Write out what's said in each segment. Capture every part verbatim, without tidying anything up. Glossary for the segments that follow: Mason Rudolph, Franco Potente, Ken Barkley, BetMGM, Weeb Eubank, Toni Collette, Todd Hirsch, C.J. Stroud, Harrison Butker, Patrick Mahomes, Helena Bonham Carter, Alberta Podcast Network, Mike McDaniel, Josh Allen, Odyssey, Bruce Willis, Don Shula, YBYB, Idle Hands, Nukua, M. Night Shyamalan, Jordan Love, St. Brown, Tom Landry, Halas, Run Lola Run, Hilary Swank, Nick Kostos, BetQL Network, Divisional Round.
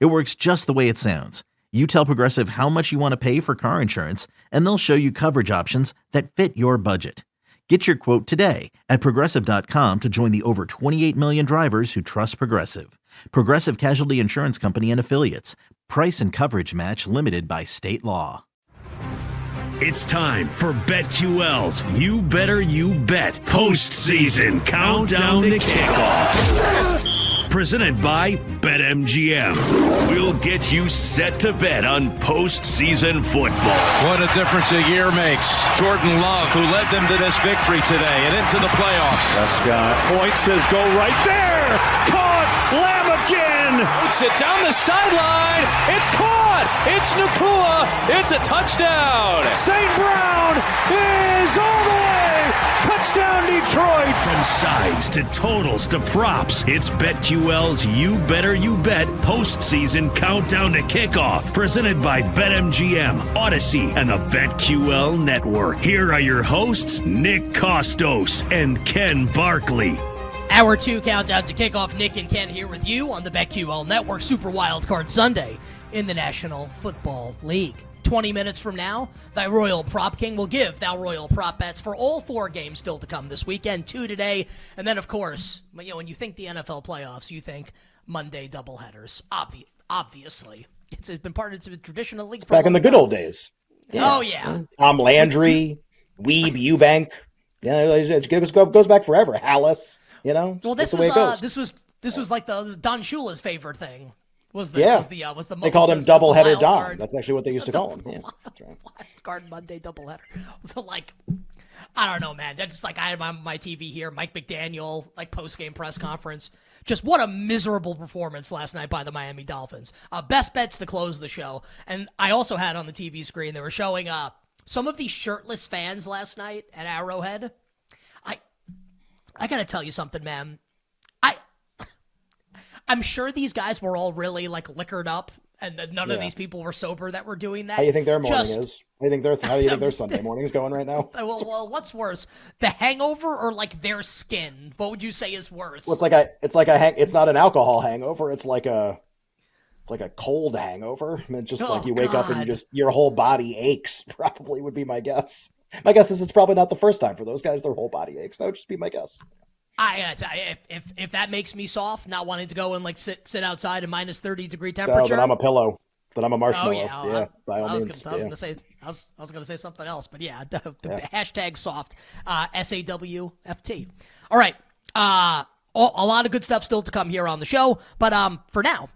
It works just the way it sounds. You tell Progressive how much you want to pay for car insurance, and they'll show you coverage options that fit your budget. Get your quote today at Progressive dot com to join the over twenty-eight million drivers who trust Progressive. Progressive Casualty Insurance Company and Affiliates. Price and coverage match limited by state law. It's time for BetQL's You Better You Bet postseason countdown to kickoff. Presented by BetMGM. We'll get you set to bet on postseason football. What a difference a year makes. Jordan Love, who led them to this victory today and into the playoffs. Prescott points his goal right there. Caught. Lamb again. Puts it down the sideline. It's caught. It's Nukua. It's a touchdown. Saint Brown is all the way. Touchdown Detroit! From sides to totals to props, it's BetQL's You Better You Bet postseason countdown to kickoff, presented by BetMGM, Odyssey, and the BetQL Network. Here are your hosts, Nick Kostos and Ken Barkley. Hour two countdown to kickoff. Nick and Ken here with you on the BetQL Network. Super Wild Card Sunday in the National Football League. twenty minutes from now, Thy Royal Prop King will give Thou Royal Prop Bets for all four games still to come this weekend, two today, and then, of course, you know, when you think the N F L playoffs, you think Monday doubleheaders, Obvi- obviously. It's, it's been part of the tradition of the league. Back in the good old days. Yeah. Oh, yeah. Tom Landry, Weeb, Eubank. Yeah, it goes back forever. Halas, you know. Well, this was, uh, this was this was like the Don Shula's favorite thing. Was this, yeah. was the, uh, was the, they called him Doubleheader Don. That's actually what they used to call him. Yeah. Wild Card Monday Doubleheader. So, like, I don't know, man. That's like, I had my, my T V here, Mike McDaniel, like, post-game press conference. Just what a miserable performance last night by the Miami Dolphins. Uh, best bets to close the show. And I also had on the T V screen, they were showing uh, some of the shirtless fans last night at Arrowhead. I, I got to tell you something, man. I... I'm sure these guys were all really, like, liquored up, and none yeah. of these people were sober that were doing that. How do you think their morning Just... is? How do you think their, how do you think their Sunday morning is going right now? Well, well, what's worse, the hangover or, like, their skin? What would you say is worse? Well, it's like a, it's like a hang, it's not an alcohol hangover. It's like a... It's like a cold hangover. I mean, just oh, like you wake God. up and you just your whole body aches. Probably would be my guess. My guess is it's probably not the first time for those guys. Their whole body aches. That would just be my guess. I gotta tell you, if, if if that makes me soft, not wanting to go and like sit sit outside in minus thirty degree temperature. Oh, then I'm a pillow. Then I'm a marshmallow. Oh, yeah, yeah I, by all I was means. Gonna, I was yeah. gonna say I was, I was gonna say something else, but yeah, the, the yeah. hashtag soft, uh, S A W F T. All right, uh, a, a lot of good stuff still to come here on the show, but um, for now,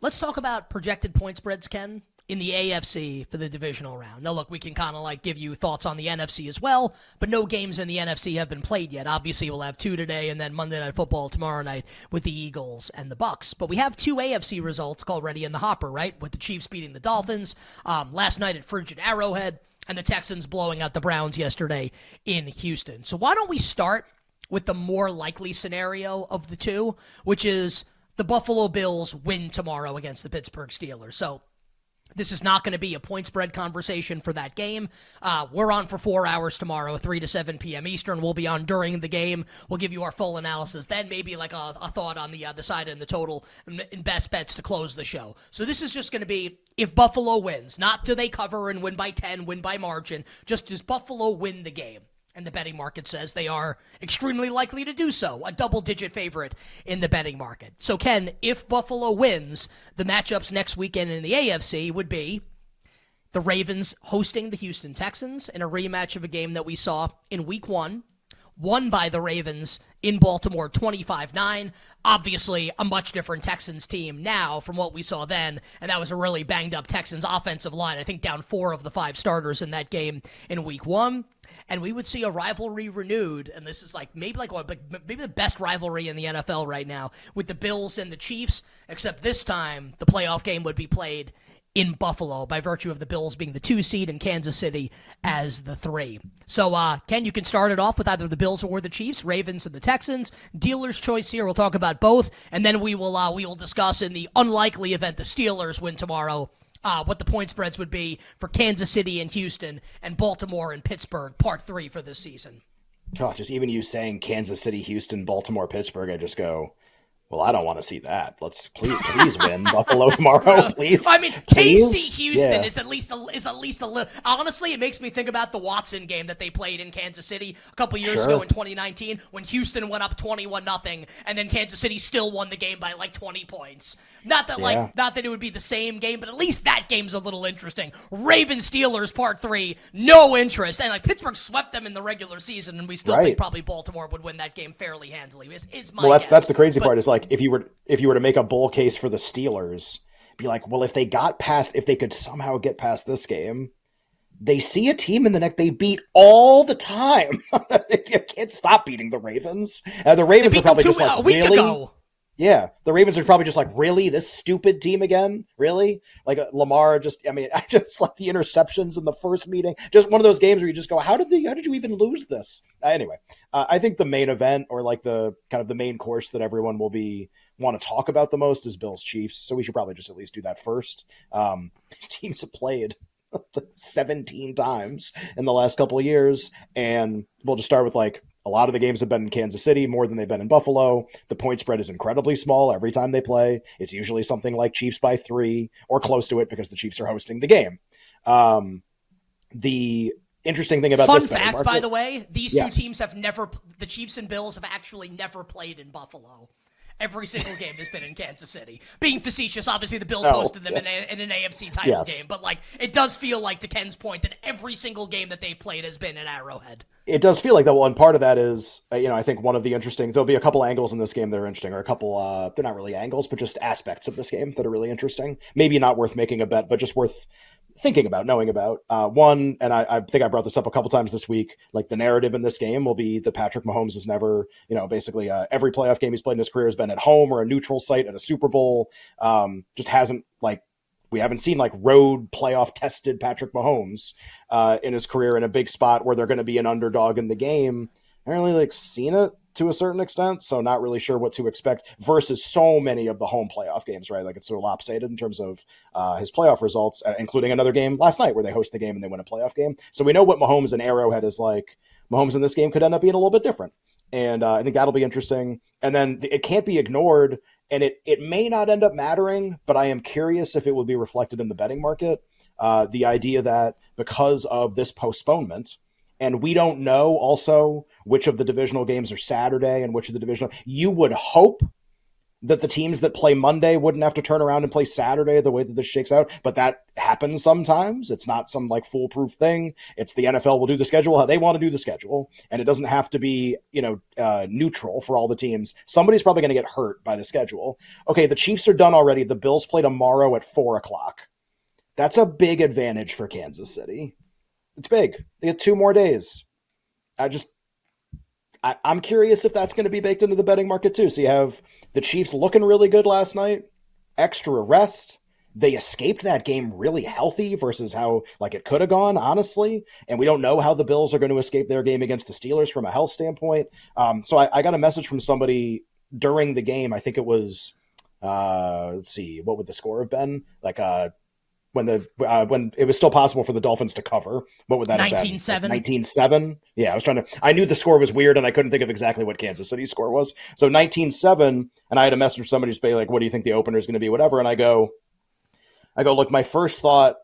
let's talk about projected point spreads, Ken, in the A F C for the divisional round. Now, look, we can kind of like give you thoughts on the N F C as well, but no games in the N F C have been played yet. Obviously, we'll have two today and then Monday Night Football tomorrow night with the Eagles and the Bucks. But we have two A F C results already in the hopper, right? With the Chiefs beating the Dolphins um, last night at frigid Arrowhead and the Texans blowing out the Browns yesterday in Houston. So why don't we start with the more likely scenario of the two, which is the Buffalo Bills win tomorrow against the Pittsburgh Steelers. So this is not going to be a point spread conversation for that game. Uh, we're on for four hours tomorrow, three to seven p.m. Eastern. We'll be on during the game. We'll give you our full analysis. Then maybe like a, a thought on the, uh, the side and the total and, and best bets to close the show. So this is just going to be if Buffalo wins. Not do they cover and win by ten, win by margin. Just does Buffalo win the game? And the betting market says they are extremely likely to do so, a double-digit favorite in the betting market. So, Ken, if Buffalo wins, the matchups next weekend in the A F C would be the Ravens hosting the Houston Texans in a rematch of a game that we saw in Week one, won by the Ravens in Baltimore twenty-five nine. Obviously, a much different Texans team now from what we saw then, and that was a really banged-up Texans offensive line. I think down four of the five starters in that game in Week one. and we would see a rivalry renewed. And this is like maybe like maybe the best rivalry in the N F L right now with the Bills and the Chiefs, except this time the playoff game would be played in Buffalo by virtue of the Bills being the two seed and Kansas City as the three. So, uh, Ken, you can start it off with either the Bills or the Chiefs, Ravens and the Texans. Dealer's choice here. We'll talk about both, and then we will uh, we will discuss in the unlikely event the Steelers win tomorrow uh, what the point spreads would be for Kansas City and Houston and Baltimore and Pittsburgh, part three for this season. God, just even you saying Kansas City, Houston, Baltimore, Pittsburgh, I just go... Well, I don't want to see that. Let's please, please win Buffalo tomorrow, please. I mean, K C Houston yeah. is at least a, is at least a little. Honestly, it makes me think about the Watson game that they played in Kansas City a couple years sure. ago in twenty nineteen when Houston went up twenty-one nothing, and then Kansas City still won the game by like twenty points. Not that yeah. like not that it would be the same game, but at least that game's a little interesting. Ravens Steelers part three, no interest, and like Pittsburgh swept them in the regular season, and we still right. think probably Baltimore would win that game fairly handily. Is, is my well, that's guess. that's the crazy but, part is like. If you were if you were to make a bull case for the Steelers, be like, well, if they got past, if they could somehow get past this game, they see a team in the neck they beat all the time. You can't stop beating the Ravens. Uh, the Ravens are probably just like, really? Yeah, the Ravens are probably just like, really? This stupid team again? Really? Like uh, Lamar just, I mean, I just like the interceptions in the first meeting. Just one of those games where you just go, how did the, how did you even lose this? Uh, anyway, uh, I think the main event or like the kind of the main course that everyone will be want to talk about the most is Bills Chiefs. So we should probably just at least do that first. Um, these teams have played seventeen times in the last couple of years. And we'll just start with like, a lot of the games have been in Kansas City more than they've been in Buffalo. The point spread is incredibly small every time they play. It's usually something like Chiefs by three or close to it because the Chiefs are hosting the game. Um, the interesting thing about Fun this... Fun fact, market, by the way, these yes. two teams have never... The Chiefs and Bills have actually never played in Buffalo. Every single game has been in Kansas City. Being facetious, obviously the Bills oh, hosted them yeah. in, a, in an A F C title yes. game, but like it does feel like, to Ken's point, that every single game that they've played has been in Arrowhead. It does feel like that. Well, and part of that is, you know, I think one of the interesting, there'll be a couple angles in this game that are interesting, or a couple, uh, they're not really angles, but just aspects of this game that are really interesting. Maybe not worth making a bet, but just worth thinking about, knowing about. Uh, one, and I, I think I brought this up a couple times this week, like the narrative in this game will be that Patrick Mahomes has never, you know, basically uh, every playoff game he's played in his career has been at home or a neutral site at a Super Bowl. Um, just hasn't, like, we haven't seen like road playoff tested Patrick Mahomes uh, in his career in a big spot where they're going to be an underdog in the game. I haven't really like seen it to a certain extent, so not really sure what to expect versus so many of the home playoff games, right? Like it's so lopsided in terms of uh, his playoff results, including another game last night where they host the game and they win a playoff game. So we know what Mahomes and Arrowhead is like. Mahomes in this game could end up being a little bit different. And uh, I think that'll be interesting. And then it can't be ignored, and it, it may not end up mattering, but I am curious if it will be reflected in the betting market. Uh, the idea that because of this postponement, and we don't know also which of the divisional games are Saturday and which of the divisional. You would hope that the teams that play Monday wouldn't have to turn around and play Saturday the way that this shakes out. But that happens sometimes. It's not some like foolproof thing. It's the N F L will do the schedule how they want to do the schedule. And it doesn't have to be, you know, uh, neutral for all the teams. Somebody's probably going to get hurt by the schedule. Okay, the Chiefs are done already. The Bills play tomorrow at four o'clock. That's a big advantage for Kansas City. It's big. They get two more days. I just, I, I'm curious if that's going to be baked into the betting market too. So you have the Chiefs looking really good last night, extra rest. They escaped that game really healthy versus how like it could have gone, honestly. And we don't know how the Bills are going to escape their game against the Steelers from a health standpoint. Um, so I, I got a message from somebody during the game. I think it was, uh, let's see, what would the score have been? Like uh when the uh, when it was still possible for the Dolphins to cover, what would that have been? nineteen seven Yeah, I was trying to. I knew the score was weird, and I couldn't think of exactly what Kansas City's score was. So nineteen seven, and I had a message from somebody who's basically like, "What do you think the opener is going to be?" Whatever, and I go, I go, look, my first thought,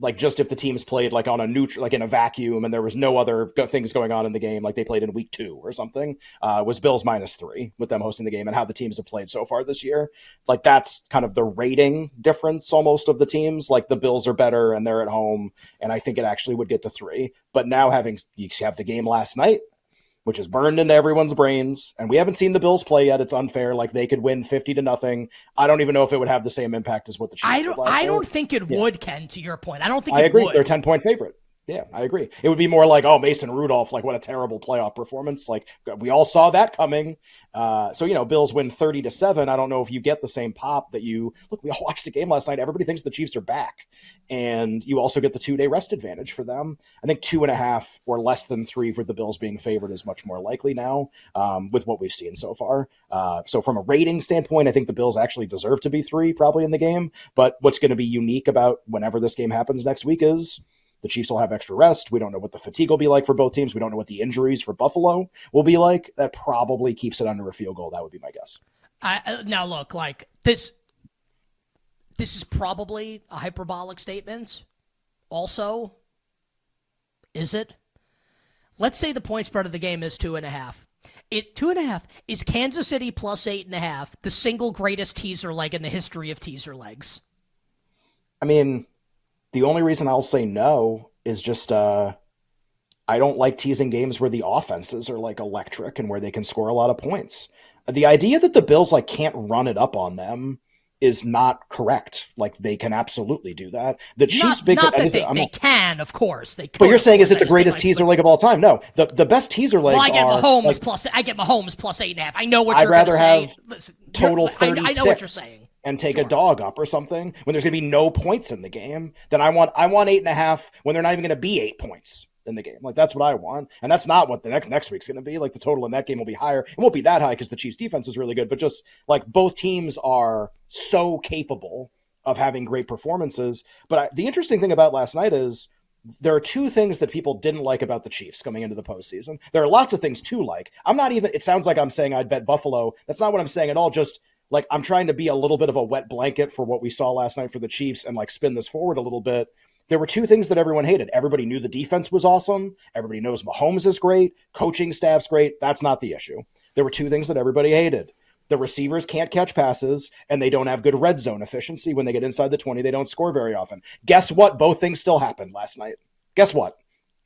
like just if the teams played like on a neutral, like in a vacuum, and there was no other go- things going on in the game, like they played in week two or something, uh, was Bills minus three with them hosting the game and how the teams have played so far this year. Like that's kind of the rating difference almost of the teams. Like the Bills are better and they're at home, and I think it actually would get to three. But now having you have the game last night, which is burned into everyone's brains, and we haven't seen the Bills play yet. It's unfair. Like they could win fifty to nothing. I don't even know if it would have the same impact as what the Chiefs I don't. Did last I don't night. think it yeah. would, Ken. To your point, I don't think I it agree. Would. They're a ten point favorite. Yeah, I agree. It would be more like, oh, Mason Rudolph, like what a terrible playoff performance. Like we all saw that coming. Uh, so, you know, Bills win thirty to seven. I don't know if you get the same pop that you look. We all watched a game last night. Everybody thinks the Chiefs are back. And you also get the two day rest advantage for them. I think two and a half or less than three for the Bills being favored is much more likely now um, with what we've seen so far. Uh, so from a rating standpoint, I think the Bills actually deserve to be three probably in the game. But what's going to be unique about whenever this game happens next week is the Chiefs will have extra rest. We don't know what the fatigue will be like for both teams. We don't know what the injuries for Buffalo will be like. That probably keeps it under a field goal. That would be my guess. I, now, look, like this, this is probably a hyperbolic statement. Also, is it? Let's say the point spread of the game is two and a half. It two and a half is Kansas City plus eight and a half, the single greatest teaser leg in the history of teaser legs. I mean, the only reason I'll say no is just uh, I don't like teasing games where the offenses are like electric and where they can score a lot of points. The idea that the Bills like can't run it up on them is not correct. Like they can absolutely do that. The Chiefs, not, big, not that they, I'm, they can, of course they. Could, but you're saying is it the greatest like, teaser leg of all time? No, the the best teaser legs. Well, I get Mahomes like, plus. I get Mahomes plus eight and a half. I know what I'd you're rather have say. Listen, total thirty six. I, I know what you're saying. And take sure. a dog up or something when there's going to be no points in the game, then I want I want eight and a half when they're not even going to be eight points in the game. Like, that's what I want. And that's not what the next next week's going to be. Like, the total in that game will be higher. It won't be that high because the Chiefs' defense is really good. But just, like, both teams are so capable of having great performances. But I, the interesting thing about last night is there are two things that people didn't like about the Chiefs coming into the postseason. There are lots of things to like. I'm not even – it sounds like I'm saying I'd bet Buffalo. That's not what I'm saying at all, just – like, I'm trying to be a little bit of a wet blanket for what we saw last night for the Chiefs and, like, spin this forward a little bit. There were two things that everyone hated. Everybody knew the defense was awesome. Everybody knows Mahomes is great. Coaching staff's great. That's not the issue. There were two things that everybody hated. The receivers can't catch passes, and they don't have good red zone efficiency. When they get inside the twenty, they don't score very often. Guess what? Both things still happened last night. Guess what?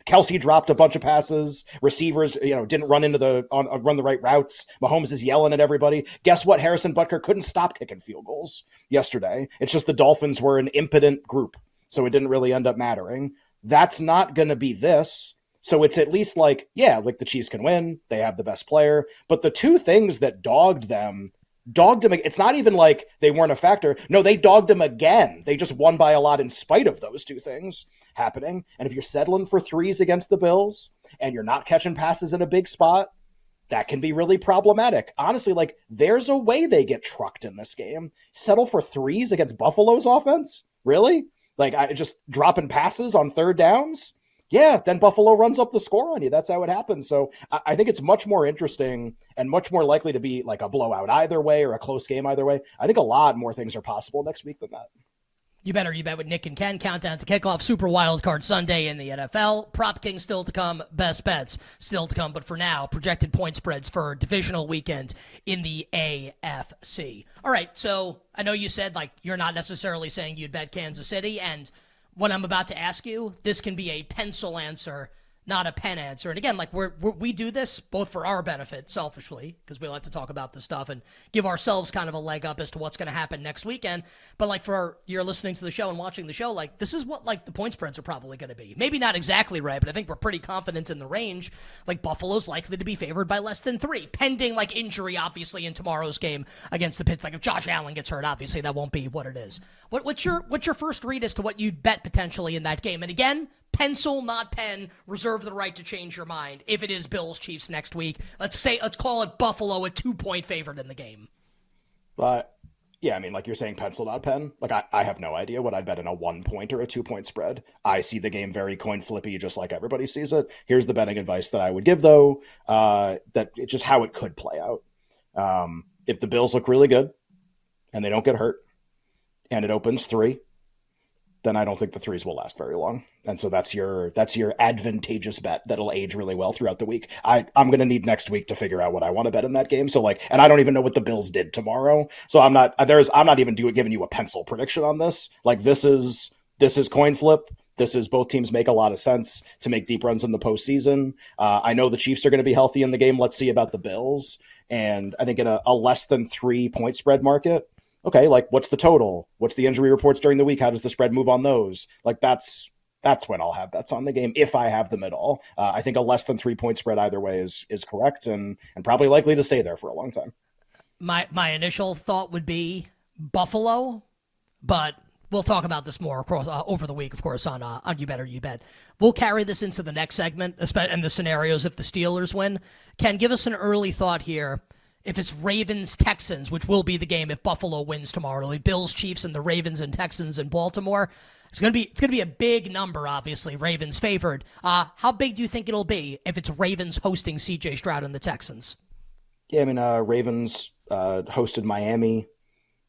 Kelsey dropped a bunch of passes. Receivers, you know, didn't run into the on, uh, run the right routes. Mahomes is yelling at everybody. Guess what? Harrison Butker couldn't stop kicking field goals yesterday. It's just the Dolphins were an impotent group, so it didn't really end up mattering. That's not going to be this. So it's at least like, yeah, like the Chiefs can win. They have the best player. But the two things that dogged them, dogged them. It's not even like they weren't a factor. No, they dogged them again. They just won by a lot in spite of those two things happening. And if you're settling for threes against the Bills and you're not catching passes in a big spot, that can be really problematic. Honestly, like, there's a way they get trucked in this game. Settle for threes against Buffalo's offense? Really? Like, I just dropping passes on third downs? Yeah, then Buffalo runs up the score on you. That's how it happens. So I, I think it's much more interesting and much more likely to be like a blowout either way or a close game either way. I think a lot more things are possible next week than that. You better, you bet with Nick and Ken. Countdown to kickoff. Super Wild Card Sunday in the N F L. Prop King still to come. Best bets still to come. But for now, projected point spreads for divisional weekend in the A F C. All right, so I know you said, like, you're not necessarily saying you'd bet Kansas City. And what I'm about to ask you, this can be a pencil answer, not a pen answer. And again, like, we're, we're, we do this both for our benefit, selfishly, because we like to talk about this stuff and give ourselves kind of a leg up as to what's going to happen next weekend. But, like, for you're listening to the show and watching the show, like, this is what, like, the point spreads are probably going to be. Maybe not exactly right, but I think we're pretty confident in the range. Like, Buffalo's likely to be favored by less than three, pending, like, injury, obviously, in tomorrow's game against the Pits. Like, if Josh Allen gets hurt, obviously, that won't be what it is. What, what's your what's your first read as to what you'd bet potentially in that game? And again, pencil, not pen. Reserve the right to change your mind if it is Bills Chiefs next week. Let's say let's call it Buffalo a two point favorite in the game. But yeah, I mean, like you're saying, pencil, not pen. Like I, I have no idea what I'd bet in a one point or a two point spread. I see the game very coin flippy, just like everybody sees it. Here's the betting advice that I would give, though, uh, that it's just how it could play out. Um, if the Bills look really good and they don't get hurt, and it opens three, then I don't think the threes will last very long. And so that's your that's your advantageous bet that'll age really well throughout the week. I, I'm going to need next week to figure out what I want to bet in that game. So like, and I don't even know what the Bills did tomorrow. So I'm not there's I'm not even doing giving you a pencil prediction on this. Like this is this is coin flip. This is both teams make a lot of sense to make deep runs in the postseason. Uh, I know the Chiefs are going to be healthy in the game. Let's see about the Bills. And I think in a, a less than three point spread market, okay, like what's the total? What's the injury reports during the week? How does the spread move on those? Like that's that's when I'll have bets on the game, if I have them at all. Uh, I think a less than three point spread either way is is correct and and probably likely to stay there for a long time. My my initial thought would be Buffalo, but we'll talk about this more across, uh, over the week, of course, on uh, on You Better You Bet. We'll carry this into the next segment and the scenarios if the Steelers win. Ken, give us an early thought here. If it's Ravens-Texans, which will be the game if Buffalo wins tomorrow, it'll be Bills, Chiefs, and the Ravens and Texans in Baltimore. It's gonna be it's gonna be a big number, obviously. Ravens favored. Uh, how big do you think it'll be if it's Ravens hosting C J. Stroud and the Texans? Yeah, I mean, uh, Ravens uh, hosted Miami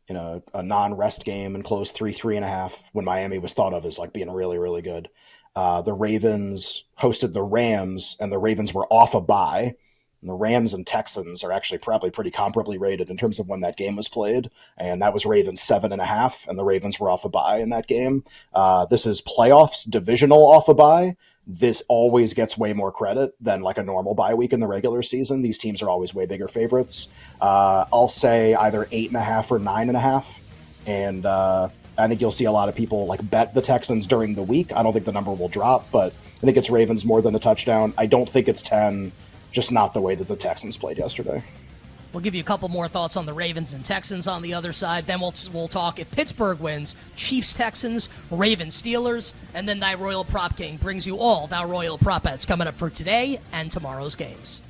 in a, a non-rest game and closed three three and a half when Miami was thought of as like being really really good. Uh, the Ravens hosted the Rams and the Ravens were off a bye. And the Rams and Texans are actually probably pretty comparably rated in terms of when that game was played. And that was Ravens seven and a half, and the Ravens were off a bye in that game. Uh, this is playoffs, divisional off a bye. This always gets way more credit than like a normal bye week in the regular season. These teams are always way bigger favorites. Uh, I'll say either eight and a half or nine and a half. And uh, I think you'll see a lot of people like bet the Texans during the week. I don't think the number will drop, but I think it's Ravens more than a touchdown. I don't think it's ten. Just not the way that the Texans played yesterday. We'll give you a couple more thoughts on the Ravens and Texans on the other side. Then we'll we'll talk if Pittsburgh wins, Chiefs, Texans, Ravens, Steelers, and then Thy Royal Prop King brings you all Thy Royal Prop Bets coming up for today and tomorrow's games.